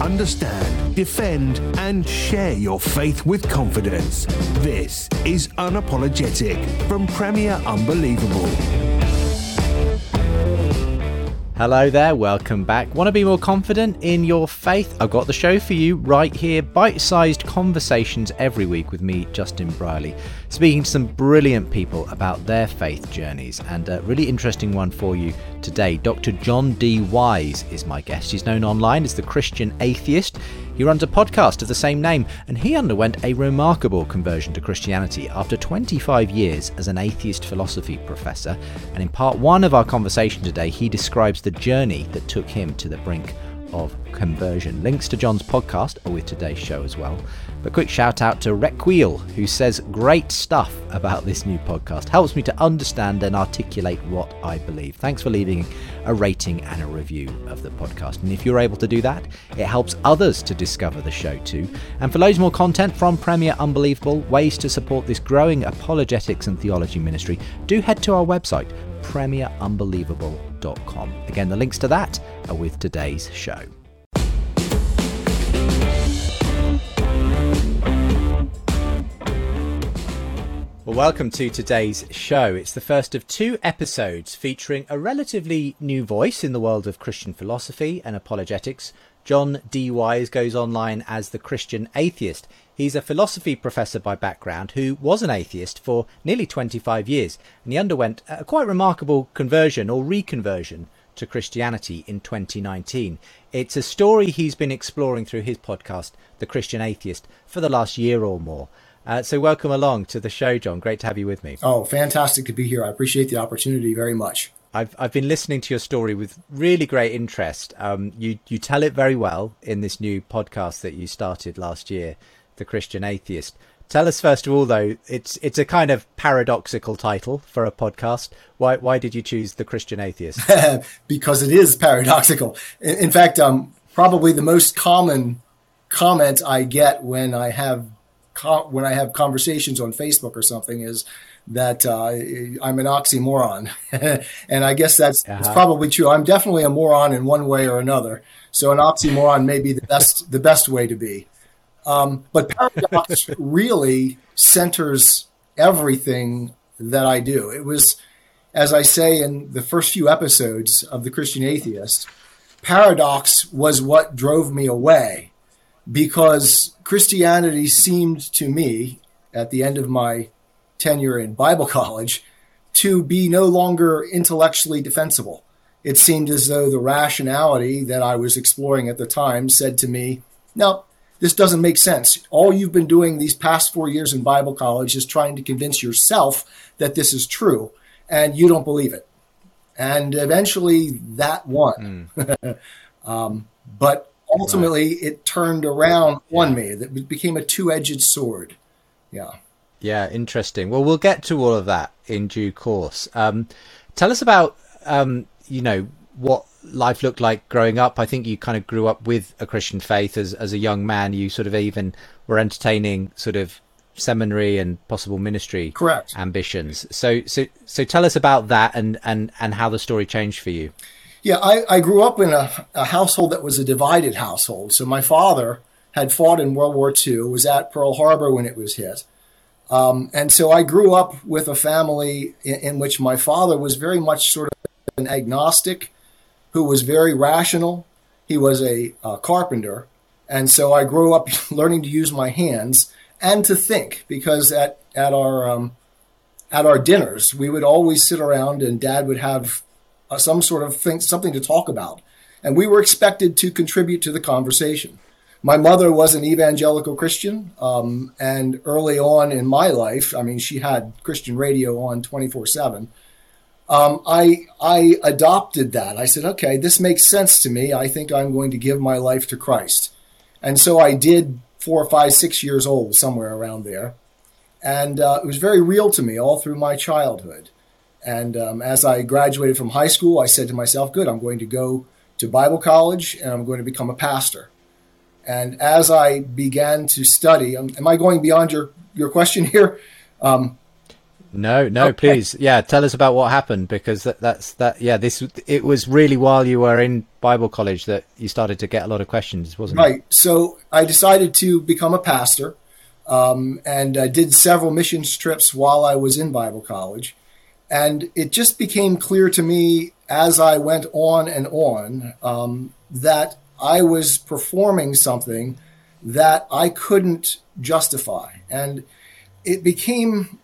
Understand, defend, and share your faith with confidence. This is Unapologetic from Premier Unbelievable. Hello there, welcome back. Want to be more confident in your faith? I've got the show for you right here. Bite-sized conversations every week with me, Justin Brierley, speaking to some brilliant people about their faith journeys. And a really interesting one for you today. Dr. John D. Wise is my guest. He's known online as The Christian Atheist. He runs a podcast of the same name, and he underwent a remarkable conversion to Christianity after 25 years as an atheist philosophy professor. And in part one of our conversation today, he describes the journey that took him to the brink of conversion. Links to John's podcast are with today's show as well. But quick shout out to Requiel, who says great stuff about this new podcast. Helps me to understand and articulate what I believe. Thanks for leaving a rating and a review of the podcast. And if you're able to do that, it helps others to discover the show too. And for loads more content from Premier Unbelievable, ways to support this growing apologetics and theology ministry, do head to our website, premierunbelievable.com. Again, the links to that are with today's show. Well, welcome to today's show. It's the first of two episodes featuring a relatively new voice in the world of Christian philosophy and apologetics. John D. Wise goes online as The Christian Atheist. He's a philosophy professor by background who was an atheist for nearly 25 years, and he underwent a quite remarkable conversion or reconversion to Christianity in 2019. It's a story he's been exploring through his podcast, The Christian Atheist, for the last year or more. So welcome along to the show, John. Great to have you with me. Oh, fantastic to be here. I appreciate the opportunity very much. I've been listening to your story with really great interest. You tell it very well in this new podcast that you started last year, The Christian Atheist. Tell us first of all, though, it's a kind of paradoxical title for a podcast. Why did you choose The Christian Atheist? Because it is paradoxical. In fact, probably the most common comment I get when I have conversations on Facebook or something is that I'm an oxymoron. And I guess that's probably true. I'm definitely a moron in one way or another. So an oxymoron may be the best way to be. But paradox really centers everything that I do. It was, as I say in the first few episodes of The Christian Atheist, paradox was what drove me away, because Christianity seemed to me, at the end of my tenure in Bible college, to be no longer intellectually defensible. It seemed as though the rationality that I was exploring at the time said to me, no, this doesn't make sense. All you've been doing these past 4 years in Bible college is trying to convince yourself that this is true, and you don't believe it. And eventually that won. But ultimately it turned around on me. That became a two-edged sword. Yeah, interesting. Well, we'll get to all of that in due course. Tell us about, what life looked like growing up. I think you kind of grew up with a Christian faith as a young man. You sort of even were entertaining sort of seminary and possible ministry ambitions. So tell us about that and how the story changed for you. Yeah, I grew up in a household that was a divided household. So my father had fought in World War II, was at Pearl Harbor when it was hit. And so I grew up with a family in which my father was very much sort of an agnostic who was very rational. He was a carpenter. And so I grew up learning to use my hands and to think, because at our dinners, we would always sit around and Dad would have some sort of thing, something to talk about. And we were expected to contribute to the conversation. My mother was an evangelical Christian. And early on in my life, I mean, she had Christian radio on 24/7. I adopted that. I said, okay, this makes sense to me. I think I'm going to give my life to Christ. And so I did 4, 5, 6 years old, somewhere around there. And it was very real to me all through my childhood. And as I graduated from high school, I said to myself, good, I'm going to go to Bible college and I'm going to become a pastor. And as I began to study, am I going beyond your question here? No, okay. Please. Yeah. Tell us about what happened, because that's that. Yeah. It was really while you were in Bible college that you started to get a lot of questions, wasn't it? Right. So I decided to become a pastor. And I did several missions trips while I was in Bible college. And it just became clear to me as I went on and on that I was performing something that I couldn't justify. And it became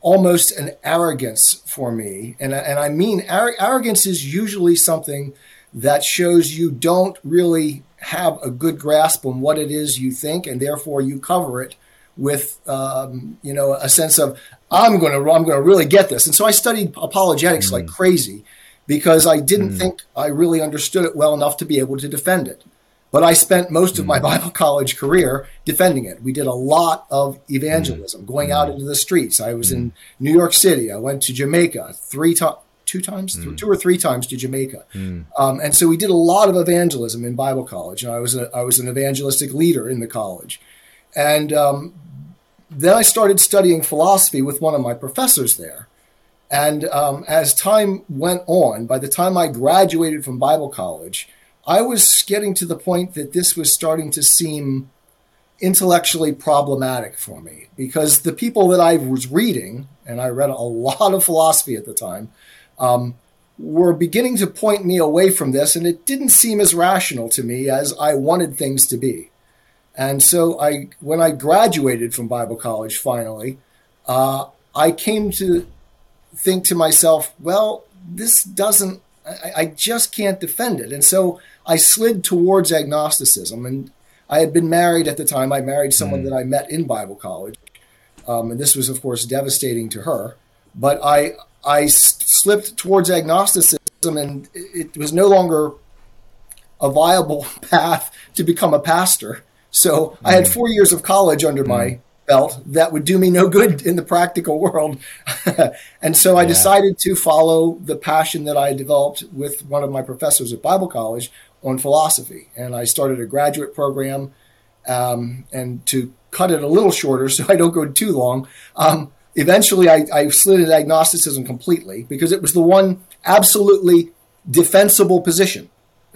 almost an arrogance for me. And I mean, arrogance is usually something that shows you don't really have a good grasp on what it is you think, and therefore you cover it with, a sense of I'm going to really get this. And so I studied apologetics like crazy, because I didn't think I really understood it well enough to be able to defend it. But I spent most of my Bible college career defending it. We did a lot of evangelism, going out into the streets. I was in New York City. I went to Jamaica two or three times to Jamaica. And so we did a lot of evangelism in Bible college. And I was an evangelistic leader in the college. And then I started studying philosophy with one of my professors there. And as time went on, by the time I graduated from Bible college, I was getting to the point that this was starting to seem intellectually problematic for me, because the people that I was reading, and I read a lot of philosophy at the time, were beginning to point me away from this, and it didn't seem as rational to me as I wanted things to be. And so when I graduated from Bible college, finally, I came to think to myself, well, this doesn't, I just can't defend it. And so I slid towards agnosticism. And I had been married at the time. I married someone that I met in Bible college. And this was, of course, devastating to her. But I slipped towards agnosticism, and it was no longer a viable path to become a pastor. So I had 4 years of college under my belt that would do me no good in the practical world. And so I decided to follow the passion that I developed with one of my professors at Bible college on philosophy. And I started a graduate program. And to cut it a little shorter so I don't go too long, eventually I slid into agnosticism completely, because it was the one absolutely defensible position.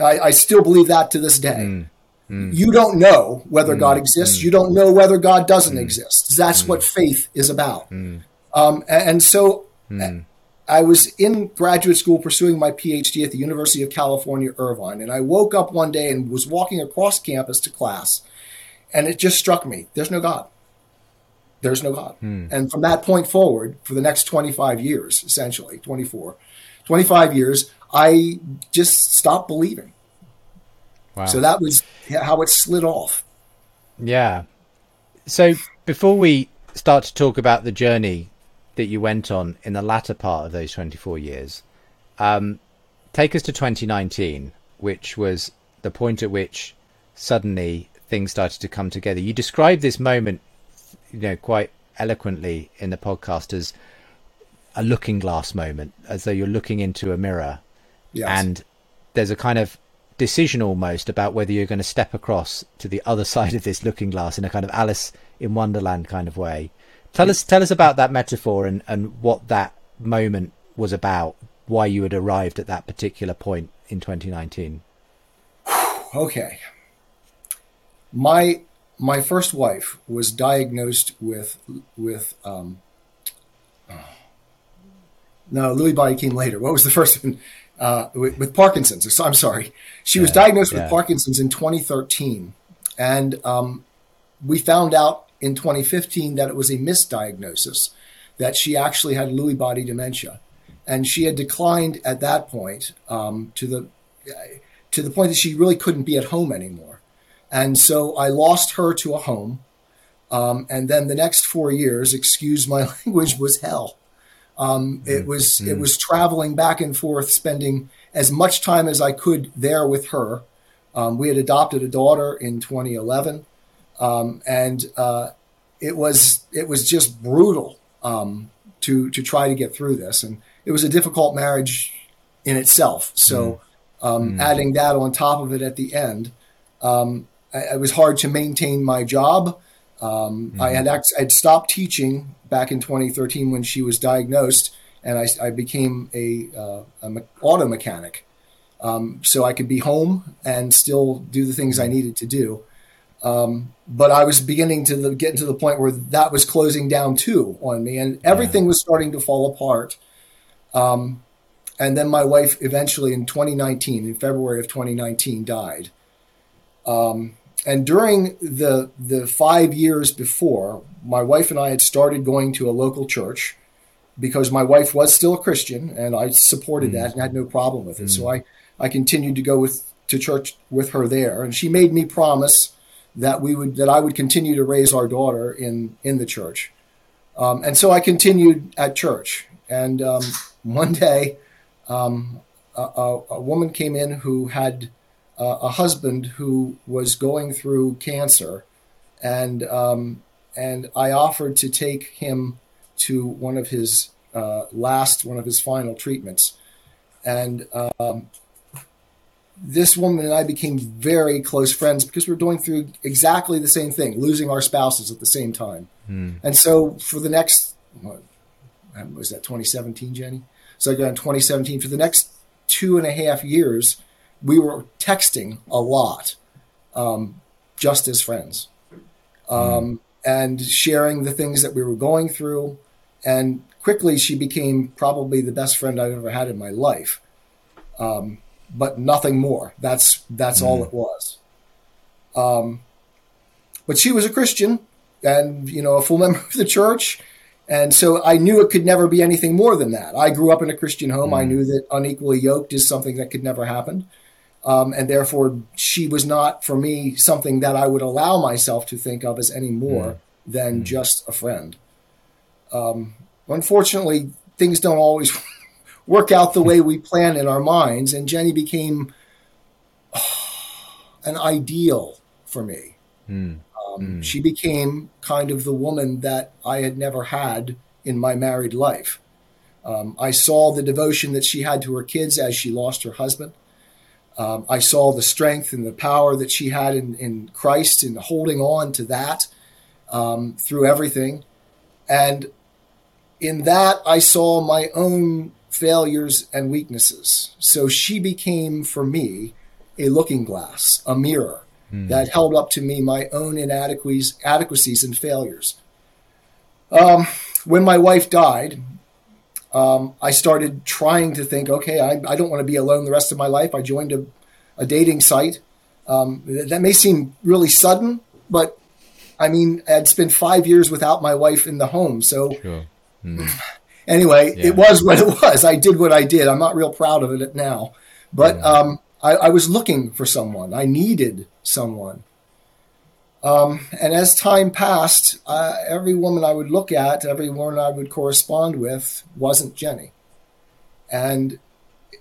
I still believe that to this day. You don't know whether God exists. You don't know whether God doesn't exist. That's what faith is about. And so I was in graduate school pursuing my PhD at the University of California, Irvine. And I woke up one day and was walking across campus to class. And it just struck me. There's no God. There's no God. And from that point forward, for the next 25 years, essentially, 25 years, I just stopped believing. Wow. So that was how it slid off. Yeah. So before we start to talk about the journey that you went on in the latter part of those 24 years, take us to 2019, which was the point at which suddenly things started to come together. You described this moment, quite eloquently in the podcast as a looking glass moment, as though you're looking into a mirror. Yes. And there's a kind of decision almost about whether you're going to step across to the other side of this looking glass in a kind of Alice in Wonderland kind of way. Tell us about that metaphor and what that moment was about, why you had arrived at that particular point in 2019. Okay. My first wife was diagnosed with Lewy body came later. What was the first one? With Parkinson's. So I'm sorry. She was diagnosed with Parkinson's in 2013. And we found out in 2015 that it was a misdiagnosis, that she actually had Lewy body dementia. And she had declined at that point to the point that she really couldn't be at home anymore. And so I lost her to a home. And then the next 4 years, excuse my language, was hell. It was traveling back and forth, spending as much time as I could there with her. We had adopted a daughter in 2011, and it was just brutal to try to get through this. And it was a difficult marriage in itself. So adding that on top of it at the end, it was hard to maintain my job. I had stopped teaching back in 2013 when she was diagnosed, and I became an auto mechanic, so I could be home and still do the things I needed to do. But I was beginning to get to the point where that was closing down too on me, and everything was starting to fall apart. And then my wife eventually in 2019, in February of 2019, died. And during the 5 years before, my wife and I had started going to a local church because my wife was still a Christian, and I supported that and had no problem with it. So I continued to go to church with her there, and she made me promise that I would continue to raise our daughter in the church. And so I continued at church. And one day, a woman came in who had a husband who was going through cancer, and I offered to take him to one of his final treatments. And this woman and I became very close friends because we were going through exactly the same thing, losing our spouses at the same time. And so for the next, what was that, 2017, Jenny? So I got in 2017. For the next 2.5 years, we were texting a lot, just as friends, and sharing the things that we were going through. And quickly, she became probably the best friend I've ever had in my life, but nothing more. That's all it was. But she was a Christian and, a full member of the church. And so I knew it could never be anything more than that. I grew up in a Christian home. I knew that unequally yoked is something that could never happen. And therefore, she was not, for me, something that I would allow myself to think of as any more than just a friend. Unfortunately, things don't always work out the way we plan in our minds. And Jenny became an ideal for me. She became kind of the woman that I had never had in my married life. I saw the devotion that she had to her kids as she lost her husband. I saw the strength and the power that she had in Christ and holding on to that through everything. And in that, I saw my own failures and weaknesses. So she became, for me, a looking glass, a mirror, that held up to me my own inadequacies and failures. When my wife died, I started trying to think, okay, I don't want to be alone the rest of my life. I joined a dating site. That may seem really sudden, but I mean, I'd spent 5 years without my wife in the home. So anyway, it was what it was. I did what I did. I'm not real proud of it now, but I was looking for someone. I needed someone. And as time passed, every woman I would look at, every woman I would correspond with wasn't Jenny. And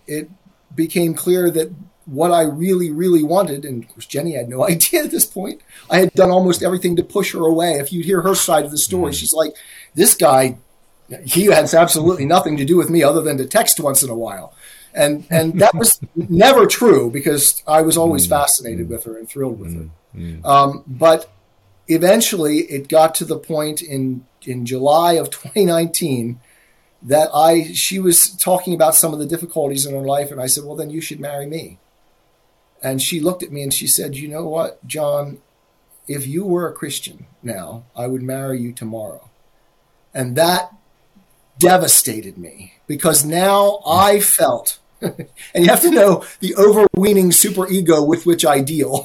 it became clear that what I really, really wanted, and of course Jenny had no idea at this point, I had done almost everything to push her away. If you hear her side of the story, she's like, this guy, he has absolutely nothing to do with me other than to text once in a while. And that was never true because I was always fascinated with her and thrilled with her. But eventually it got to the point in July of 2019 that she was talking about some of the difficulties in her life. And I said, well, then you should marry me. And she looked at me and she said, you know what, John, if you were a Christian now, I would marry you tomorrow. And that devastated me because now I felt, and you have to know the overweening superego with which I deal.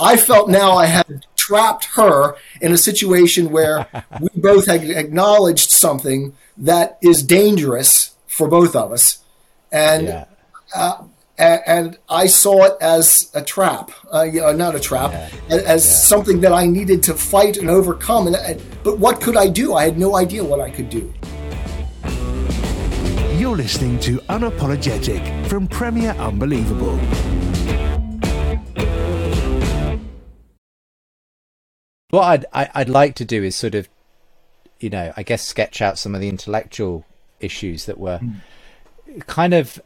I felt now I had trapped her in a situation where we both had acknowledged something that is dangerous for both of us. And and I saw it as a trap, not a trap, something that I needed to fight and overcome. But what could I do? I had no idea what I could do. You're listening to Unapologetic from Premier Unbelievable. What I'd like to do is sort of, you know, I guess sketch out some of the intellectual issues that were kind of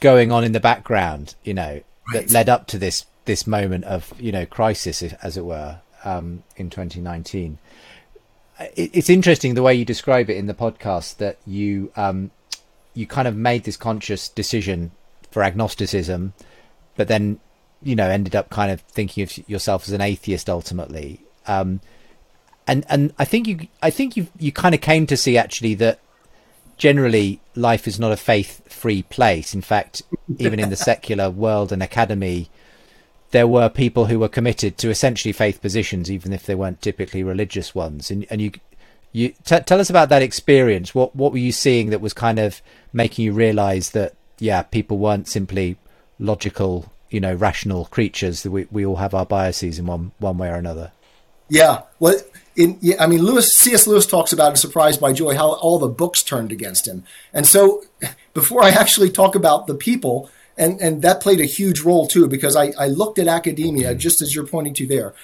going on in the background, you know, that led up to this moment of, you know, crisis, as it were, in 2019. It's interesting the way you describe it in the podcast that you you kind of made this conscious decision for agnosticism, but then, you know, ended up kind of thinking of yourself as an atheist ultimately. And I think you kind of came to see actually that generally life is not a faith-free place. In fact, even in the secular world and academy, there were people who were committed to essentially faith positions, even if they weren't typically religious ones. And you tell us about that experience. What were you seeing that was kind of making you realize that, yeah, people weren't simply logical, you know, rational creatures, that we all have our biases in one way or another? Yeah. Well, I mean, C.S. Lewis talks about in Surprised by Joy how all the books turned against him. And so before I actually talk about the people, and that played a huge role too, because I looked at academia just as you're pointing to there.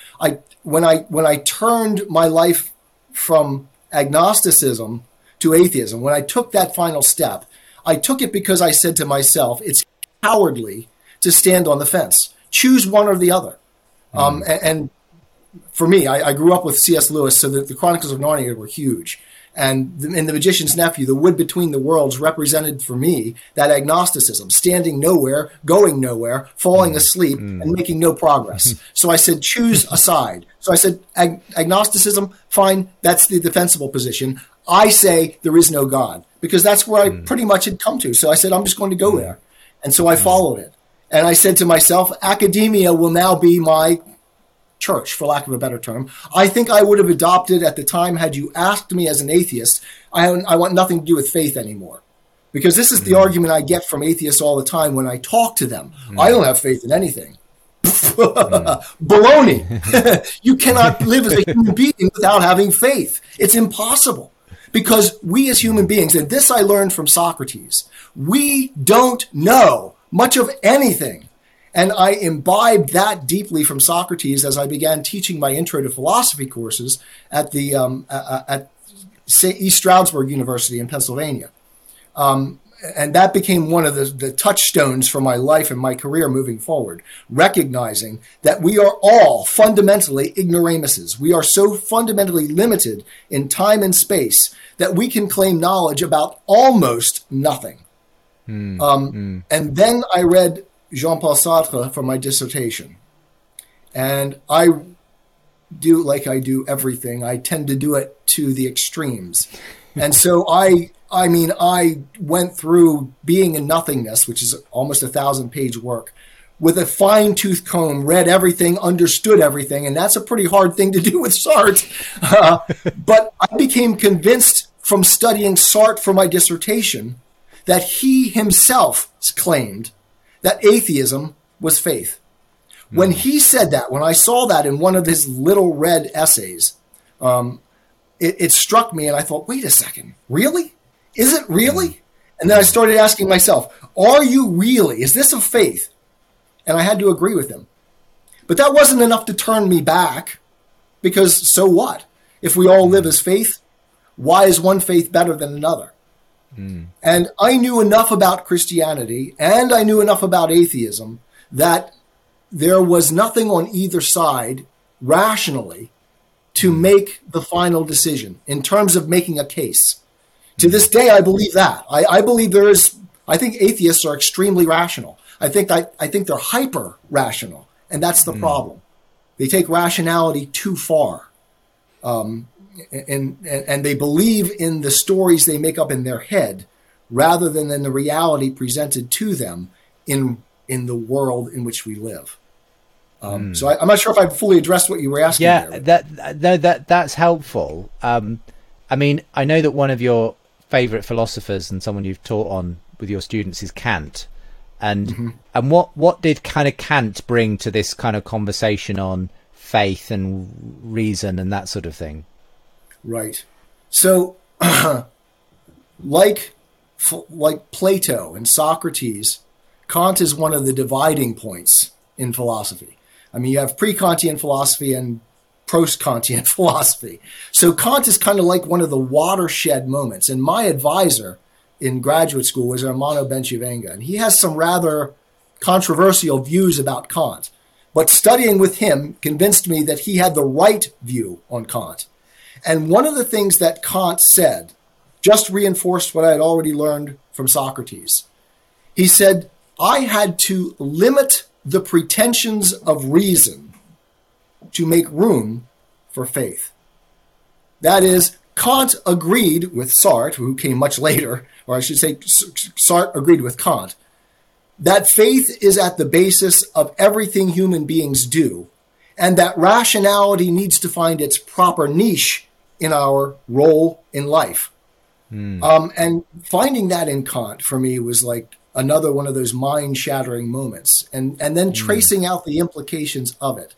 When I turned my life from agnosticism to atheism, when I took that final step, I took it because I said to myself, it's cowardly to stand on the fence. Choose one or the other. And for me, I grew up with C.S. Lewis, so the Chronicles of Narnia were huge. And in The Magician's Nephew, the wood between the worlds represented for me that agnosticism, standing nowhere, going nowhere, falling asleep, and making no progress. So I said, choose a side. So I said, agnosticism, fine, that's the defensible position. I say there is no God, because that's where I pretty much had come to. So I said, I'm just going to go there. And so I followed it. And I said to myself, academia will now be my church, for lack of a better term. I think I would have adopted at the time, had you asked me as an atheist, I want nothing to do with faith anymore. Because this is the argument I get from atheists all the time when I talk to them. I don't have faith in anything. Baloney. You cannot live as a human being without having faith. It's impossible. Because we as human beings, and this I learned from Socrates, we don't know much of anything. And I imbibed that deeply from Socrates as I began teaching my intro to philosophy courses at the at East Stroudsburg University in Pennsylvania. And that became one of the touchstones for my life and my career moving forward, recognizing that we are all fundamentally ignoramuses. We are so fundamentally limited in time and space that we can claim knowledge about almost nothing. And then I read Jean-Paul Sartre for my dissertation. And I do, like I do everything, I tend to do it to the extremes. And so I mean, I went through Being in Nothingness, which is almost 1,000-page work, with a fine-tooth comb, read everything, understood everything. And that's a pretty hard thing to do with Sartre. But I became convinced from studying Sartre for my dissertation that he himself claimed that atheism was faith. When he said that, when I saw that in one of his little red essays, it struck me and I thought, wait a second, really? Is it really? And then I started asking myself, are you really? Is this a faith? And I had to agree with him. But that wasn't enough to turn me back, because so what? If we all live as faith, why is one faith better than another? And I knew enough about Christianity and I knew enough about atheism that there was nothing on either side rationally to make the final decision in terms of making a case. To this day, I believe that. I believe there is, I think atheists are extremely rational. I think they're hyper rational, and that's the problem. They take rationality too far. And they believe in the stories they make up in their head rather than in the reality presented to them in the world in which we live. So I'm not sure if I fully addressed what you were asking. Yeah, that's helpful. I mean, I know that one of your favorite philosophers and someone you've taught on with your students is Kant. And and what did kind of Kant bring to this kind of conversation on faith and reason and that sort of thing? Right. So like Plato and Socrates, Kant is one of the dividing points in philosophy. I mean, you have pre-Kantian philosophy and post-Kantian philosophy. So Kant is kind of like one of the watershed moments. And my advisor in graduate school was Armano Bencivenga, and he has some rather controversial views about Kant. But studying with him convinced me that he had the right view on Kant. And one of the things that Kant said just reinforced what I had already learned from Socrates. He said, I had to limit the pretensions of reason to make room for faith. That is, Kant agreed with Sartre, who came much later, or I should say Sartre agreed with Kant, that faith is at the basis of everything human beings do, and that rationality needs to find its proper niche in our role in life. And finding that in Kant, for me, was like another one of those mind-shattering moments. And then tracing out the implications of it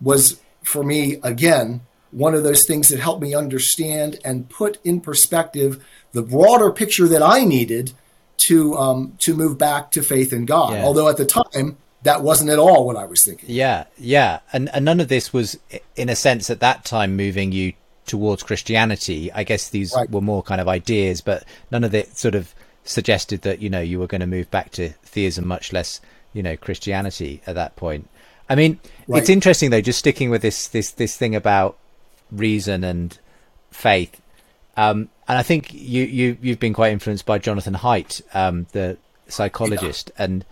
was, for me, again, one of those things that helped me understand and put in perspective the broader picture that I needed to move back to faith in God. Yeah. Although at the time, that wasn't at all what I was thinking. Yeah, yeah. And none of this was, in a sense, at that time, moving you towards Christianity. I guess these were more kind of ideas, but none of it sort of suggested that, you know, you were going to move back to theism, much less, you know, Christianity at that point. I mean, it's interesting, though, just sticking with this thing about reason and faith, and I think you've been quite influenced by Jonathan Haidt, the psychologist, and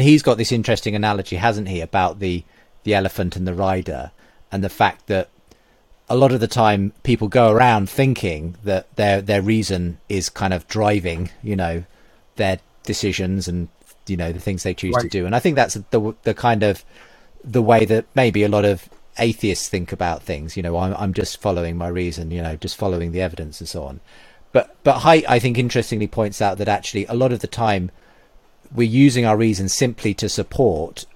he's got this interesting analogy, hasn't he, about the elephant and the rider, and the fact that a lot of the time people go around thinking that their reason is kind of driving, you know, their decisions and, you know, the things they choose to do. And I think that's the kind of the way that maybe a lot of atheists think about things. You know, I'm just following my reason, you know, just following the evidence and so on. But Haidt, I think, interestingly points out that actually a lot of the time we're using our reason simply to support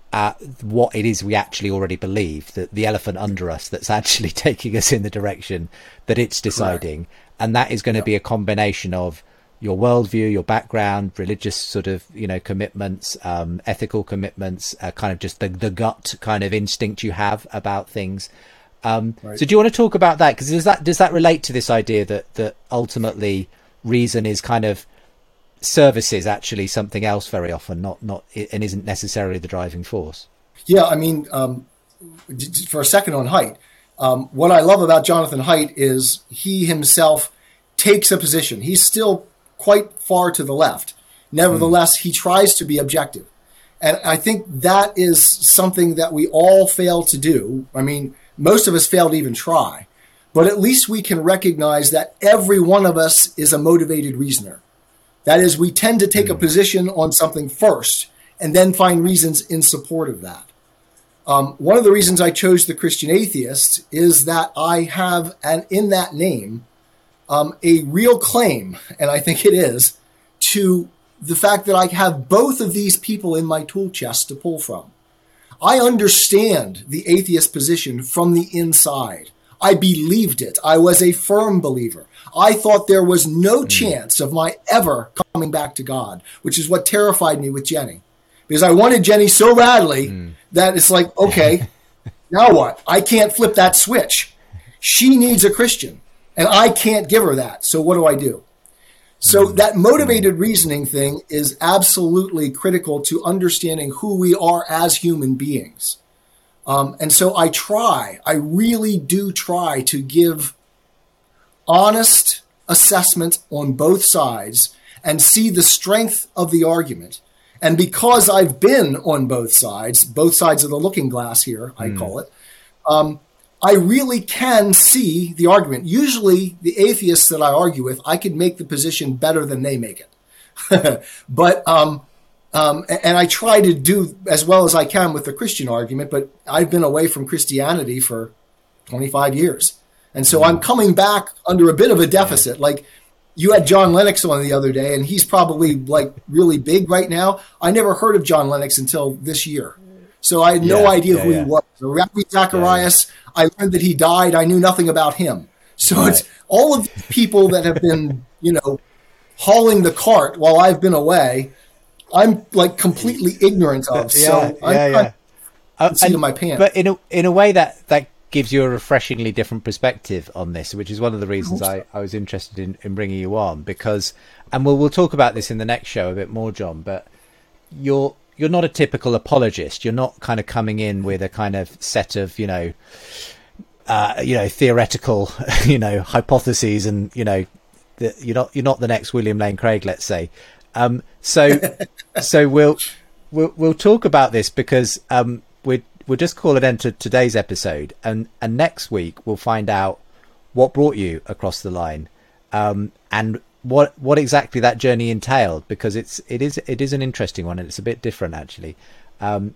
what it is we actually already believe, that the elephant under us that's actually taking us in the direction that it's deciding. Right. And that is going to be a combination of your worldview, your background, religious sort of, you know, commitments, ethical commitments, kind of just the gut kind of instinct you have about things. So do you want to talk about that? Because does that relate to this idea that ultimately reason is kind of services actually something else very often, not and isn't necessarily the driving force? Yeah, I mean, for a second on Haidt, what I love about Jonathan Haidt is he himself takes a position. He's still quite far to the left. Nevertheless, he tries to be objective. And I think that is something that we all fail to do. I mean, most of us fail to even try, but at least we can recognize that every one of us is a motivated reasoner. That is, we tend to take a position on something first and then find reasons in support of that. One of the reasons I chose The Christian Atheist is that I have, and in that name, a real claim, and I think it is, to the fact that I have both of these people in my tool chest to pull from. I understand the atheist position from the inside. I believed it. I was a firm believer. I thought there was no chance of my ever coming back to God, which is what terrified me with Jenny. Because I wanted Jenny so badly that it's like, okay, now what? I can't flip that switch. She needs a Christian. And I can't give her that. So what do I do? So that motivated reasoning thing is absolutely critical to understanding who we are as human beings. And so I really do try to give honest assessment on both sides and see the strength of the argument. And because I've been on both sides of the looking glass here, I call it, I really can see the argument. Usually the atheists that I argue with, I can make the position better than they make it. But And I try to do as well as I can with the Christian argument, but I've been away from Christianity for 25 years. And so I'm coming back under a bit of a deficit. Like you had John Lennox on the other day, and he's probably like really big right now. I never heard of John Lennox until this year. So I had no idea who he was. So Ravi Zacharias, I learned that he died. I knew nothing about him. So it's all of the people that have been, you know, hauling the cart while I've been away, I'm like completely ignorant of. So I'm seat of my pants. But in a way that gives you a refreshingly different perspective on this, which is one of the reasons I was interested in bringing you on, because, and we'll talk about this in the next show a bit more, John, but you're not a typical apologist. You're not kind of coming in with a kind of set of, theoretical, hypotheses and, you're not the next William Lane Craig, let's say. So we'll talk about this because we'll just call it end to today's episode, and next week we'll find out what brought you across the line, and what exactly that journey entailed, because it is an interesting one and it's a bit different actually.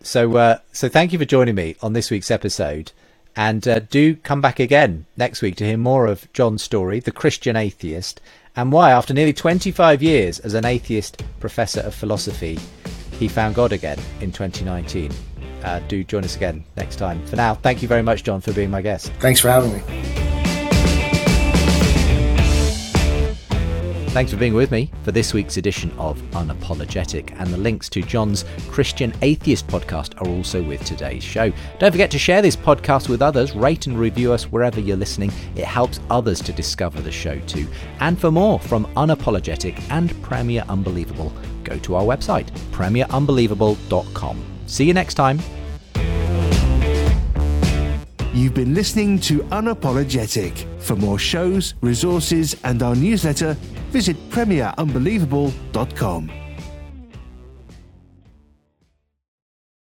So thank you for joining me on this week's episode, and do come back again next week to hear more of John's story, The Christian Atheist, and why, after nearly 25 years as an atheist professor of philosophy, he found God again in 2019. Do join us again next time. For now, thank you very much, John, for being my guest. Thanks for having me. Thanks for being with me for this week's edition of Unapologetic, and the links to John's Christian Atheist podcast are also with today's show. Don't forget to share this podcast with others, rate and review us wherever you're listening. It helps others to discover the show too. And for more from Unapologetic and Premier Unbelievable, go to our website, premierunbelievable.com. See you next time. You've been listening to Unapologetic. For more shows, resources, and our newsletter, visit premierunbelievable.com.